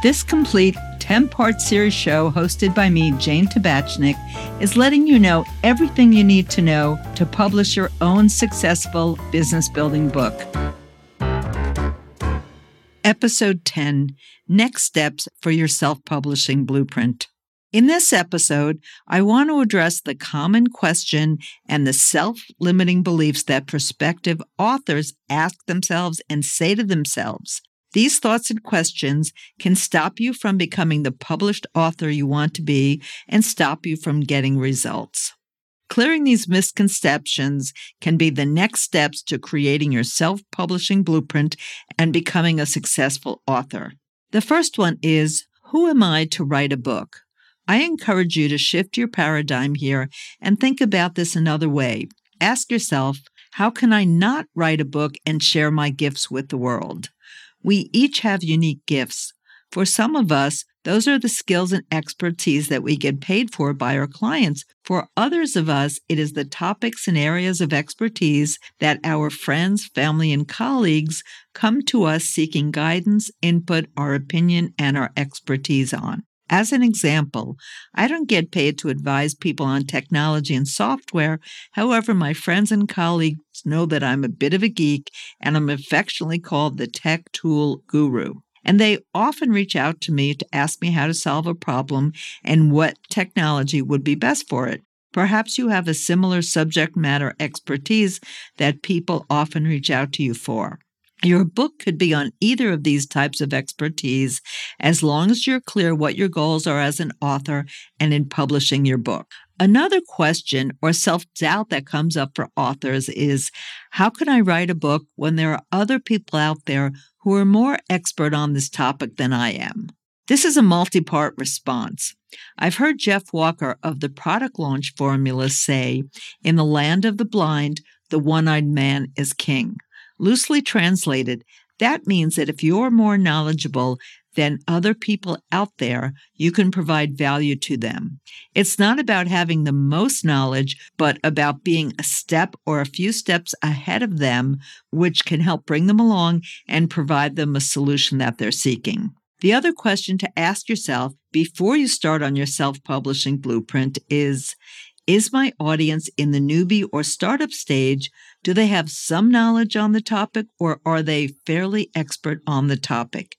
This complete 10-part series show hosted by me, Jane Tabachnik, is letting you know everything you need to know to publish your own successful business-building book. Episode 10, Next Steps for Your Self-Publishing Blueprint. In this episode, I want to address the common question and the self-limiting beliefs that prospective authors ask themselves and say to themselves. These thoughts and questions can stop you from becoming the published author you want to be and stop you from getting results. Clearing these misconceptions can be the next steps to creating your self-publishing blueprint and becoming a successful author. The first one is, who am I to write a book? I encourage you to shift your paradigm here and think about this another way. Ask yourself, how can I not write a book and share my gifts with the world? We each have unique gifts. For some of us, those are the skills and expertise that we get paid for by our clients. For others of us, it is the topics and areas of expertise that our friends, family, and colleagues come to us seeking guidance, input, our opinion, and our expertise on. As an example, I don't get paid to advise people on technology and software. However, my friends and colleagues know that I'm a bit of a geek and I'm affectionately called the tech tool guru. And they often reach out to me to ask me how to solve a problem and what technology would be best for it. Perhaps you have a similar subject matter expertise that people often reach out to you for. Your book could be on either of these types of expertise as long as you're clear what your goals are as an author and in publishing your book. Another question or self-doubt that comes up for authors is, how can I write a book when there are other people out there who are more expert on this topic than I am? This is a multi-part response. I've heard Jeff Walker of the Product Launch Formula say, in the land of the blind, the one-eyed man is king. Loosely translated, that means that if you're more knowledgeable than other people out there, you can provide value to them. It's not about having the most knowledge, but about being a step or a few steps ahead of them, which can help bring them along and provide them a solution that they're seeking. The other question to ask yourself before you start on your self-publishing blueprint is my audience in the newbie or startup stage? Do they have some knowledge on the topic, or are they fairly expert on the topic?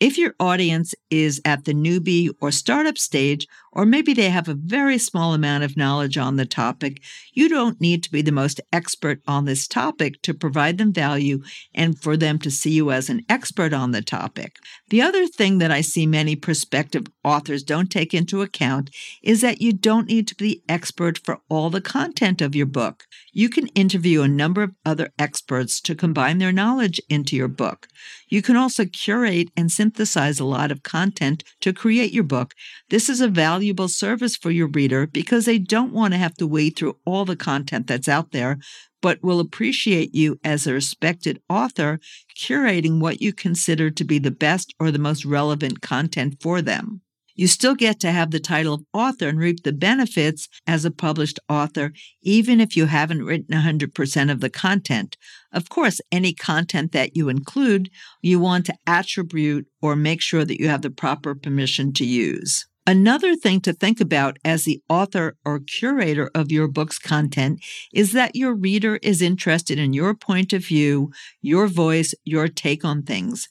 If your audience is at the newbie or startup stage, or maybe they have a very small amount of knowledge on the topic, you don't need to be the most expert on this topic to provide them value and for them to see you as an expert on the topic. The other thing that I see many prospective authors don't take into account is that you don't need to be expert for all the content of your book. You can interview a number of other experts to combine their knowledge into your book. You can also curate and synthesize a lot of content to create your book. This is a valuable service for your reader because they don't want to have to wade through all the content that's out there, but will appreciate you as a respected author curating what you consider to be the best or the most relevant content for them. You still get to have the title of author and reap the benefits as a published author, even if you haven't written 100% of the content. Of course, any content that you include, you want to attribute or make sure that you have the proper permission to use. Another thing to think about as the author or curator of your book's content is that your reader is interested in your point of view, your voice, your take on things.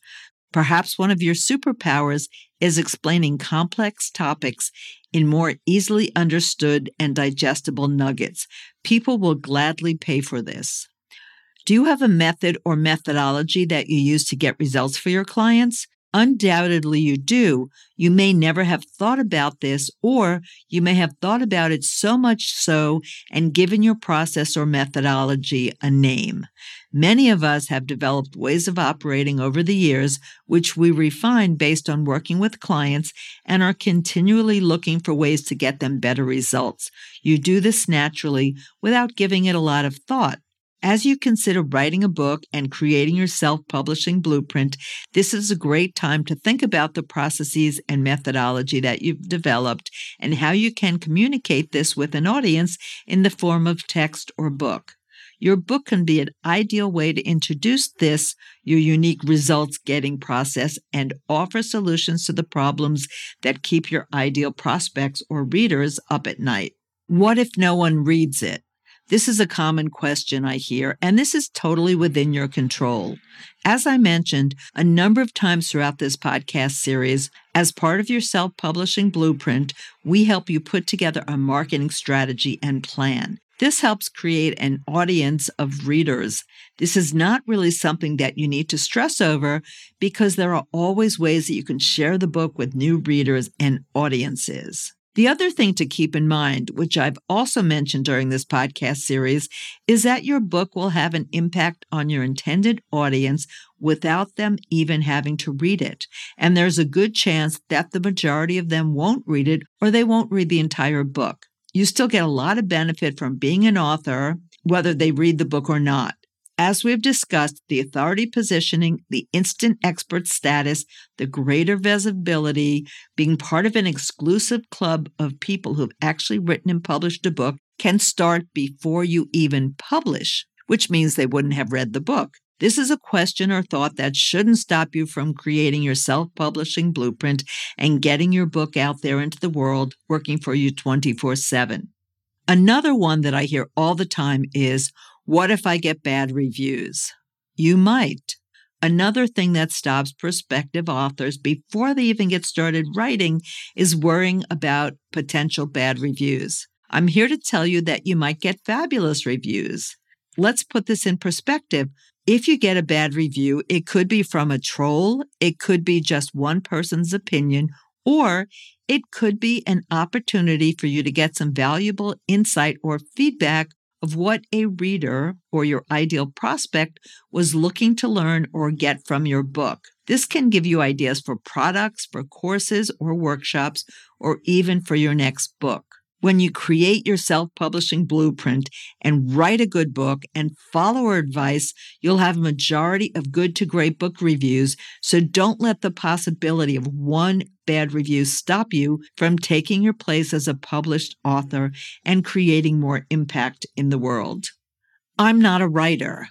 Perhaps one of your superpowers is explaining complex topics in more easily understood and digestible nuggets. People will gladly pay for this. Do you have a method or methodology that you use to get results for your clients? Undoubtedly you do. You may never have thought about this, or you may have thought about it so much so and given your process or methodology a name. Many of us have developed ways of operating over the years, which we refine based on working with clients and are continually looking for ways to get them better results. You do this naturally without giving it a lot of thought. As you consider writing a book and creating your self-publishing blueprint, this is a great time to think about the processes and methodology that you've developed and how you can communicate this with an audience in the form of text or book. Your book can be an ideal way to introduce this, your unique results-getting process, and offer solutions to the problems that keep your ideal prospects or readers up at night. What if no one reads it? This is a common question I hear, and this is totally within your control. As I mentioned a number of times throughout this podcast series, as part of your self-publishing blueprint, we help you put together a marketing strategy and plan. This helps create an audience of readers. This is not really something that you need to stress over because there are always ways that you can share the book with new readers and audiences. The other thing to keep in mind, which I've also mentioned during this podcast series, is that your book will have an impact on your intended audience without them even having to read it. And there's a good chance that the majority of them won't read it or they won't read the entire book. You still get a lot of benefit from being an author, whether they read the book or not. As we've discussed, the authority positioning, the instant expert status, the greater visibility, being part of an exclusive club of people who've actually written and published a book can start before you even publish, which means they wouldn't have read the book. This is a question or thought that shouldn't stop you from creating your self-publishing blueprint and getting your book out there into the world, working for you 24/7. Another one that I hear all the time is, what if I get bad reviews? You might. Another thing that stops prospective authors before they even get started writing is worrying about potential bad reviews. I'm here to tell you that you might get fabulous reviews. Let's put this in perspective. If you get a bad review, it could be from a troll, it could be just one person's opinion, or it could be an opportunity for you to get some valuable insight or feedback of what a reader or your ideal prospect was looking to learn or get from your book. This can give you ideas for products, for courses or workshops, or even for your next book. When you create your self-publishing blueprint and write a good book and follow our advice, you'll have a majority of good to great book reviews, so don't let the possibility of one bad review stop you from taking your place as a published author and creating more impact in the world. I'm not a writer.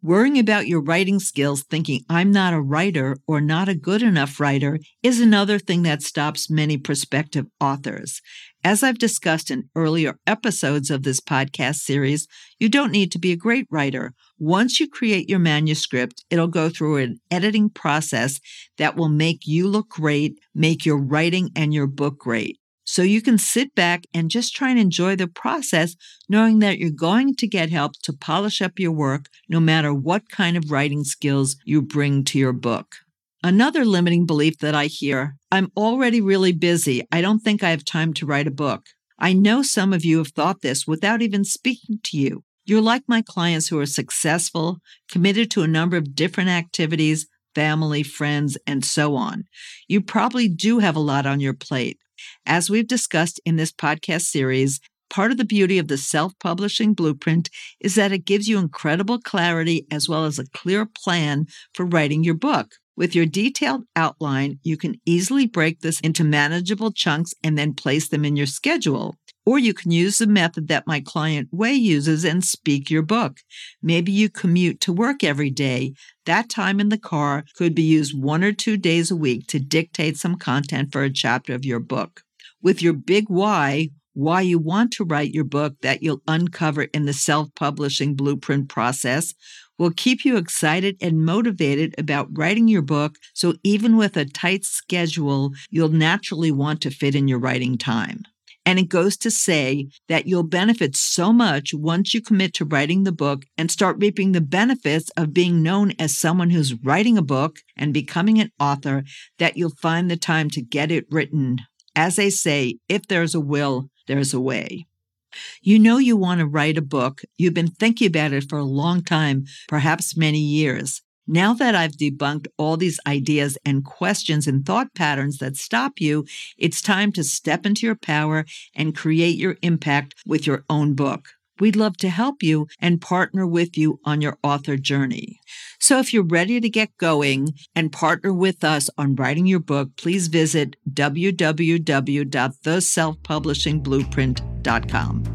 Worrying about your writing skills, thinking I'm not a writer or not a good enough writer, is another thing that stops many prospective authors. As I've discussed in earlier episodes of this podcast series, you don't need to be a great writer. Once you create your manuscript, it'll go through an editing process that will make you look great, make your writing and your book great. So you can sit back and just try and enjoy the process, knowing that you're going to get help to polish up your work no matter what kind of writing skills you bring to your book. Another limiting belief that I hear, I'm already really busy. I don't think I have time to write a book. I know some of you have thought this without even speaking to you. You're like my clients who are successful, committed to a number of different activities, family, friends, and so on. You probably do have a lot on your plate. As we've discussed in this podcast series, part of the beauty of the self-publishing blueprint is that it gives you incredible clarity as well as a clear plan for writing your book. With your detailed outline, you can easily break this into manageable chunks and then place them in your schedule. Or you can use the method that my client Wei uses and speak your book. Maybe you commute to work every day. That time in the car could be used 1 or 2 days a week to dictate some content for a chapter of your book. With your big why you want to write your book that you'll uncover in the self-publishing blueprint process will keep you excited and motivated about writing your book, so even with a tight schedule, you'll naturally want to fit in your writing time. And it goes to say that you'll benefit so much once you commit to writing the book and start reaping the benefits of being known as someone who's writing a book and becoming an author that you'll find the time to get it written. As they say, if there's a will, there's a way. You know you want to write a book. You've been thinking about it for a long time, perhaps many years. Now that I've debunked all these ideas and questions and thought patterns that stop you, it's time to step into your power and create your impact with your own book. We'd love to help you and partner with you on your author journey. So if you're ready to get going and partner with us on writing your book, please visit www.theselfpublishingblueprint.com.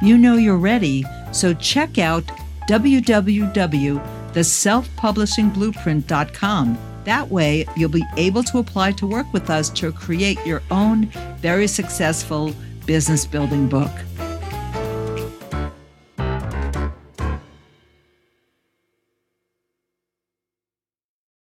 You know you're ready So check out www.theselfpublishingblueprint.com. That way, you'll be able to apply to work with us to create your own very successful business building book.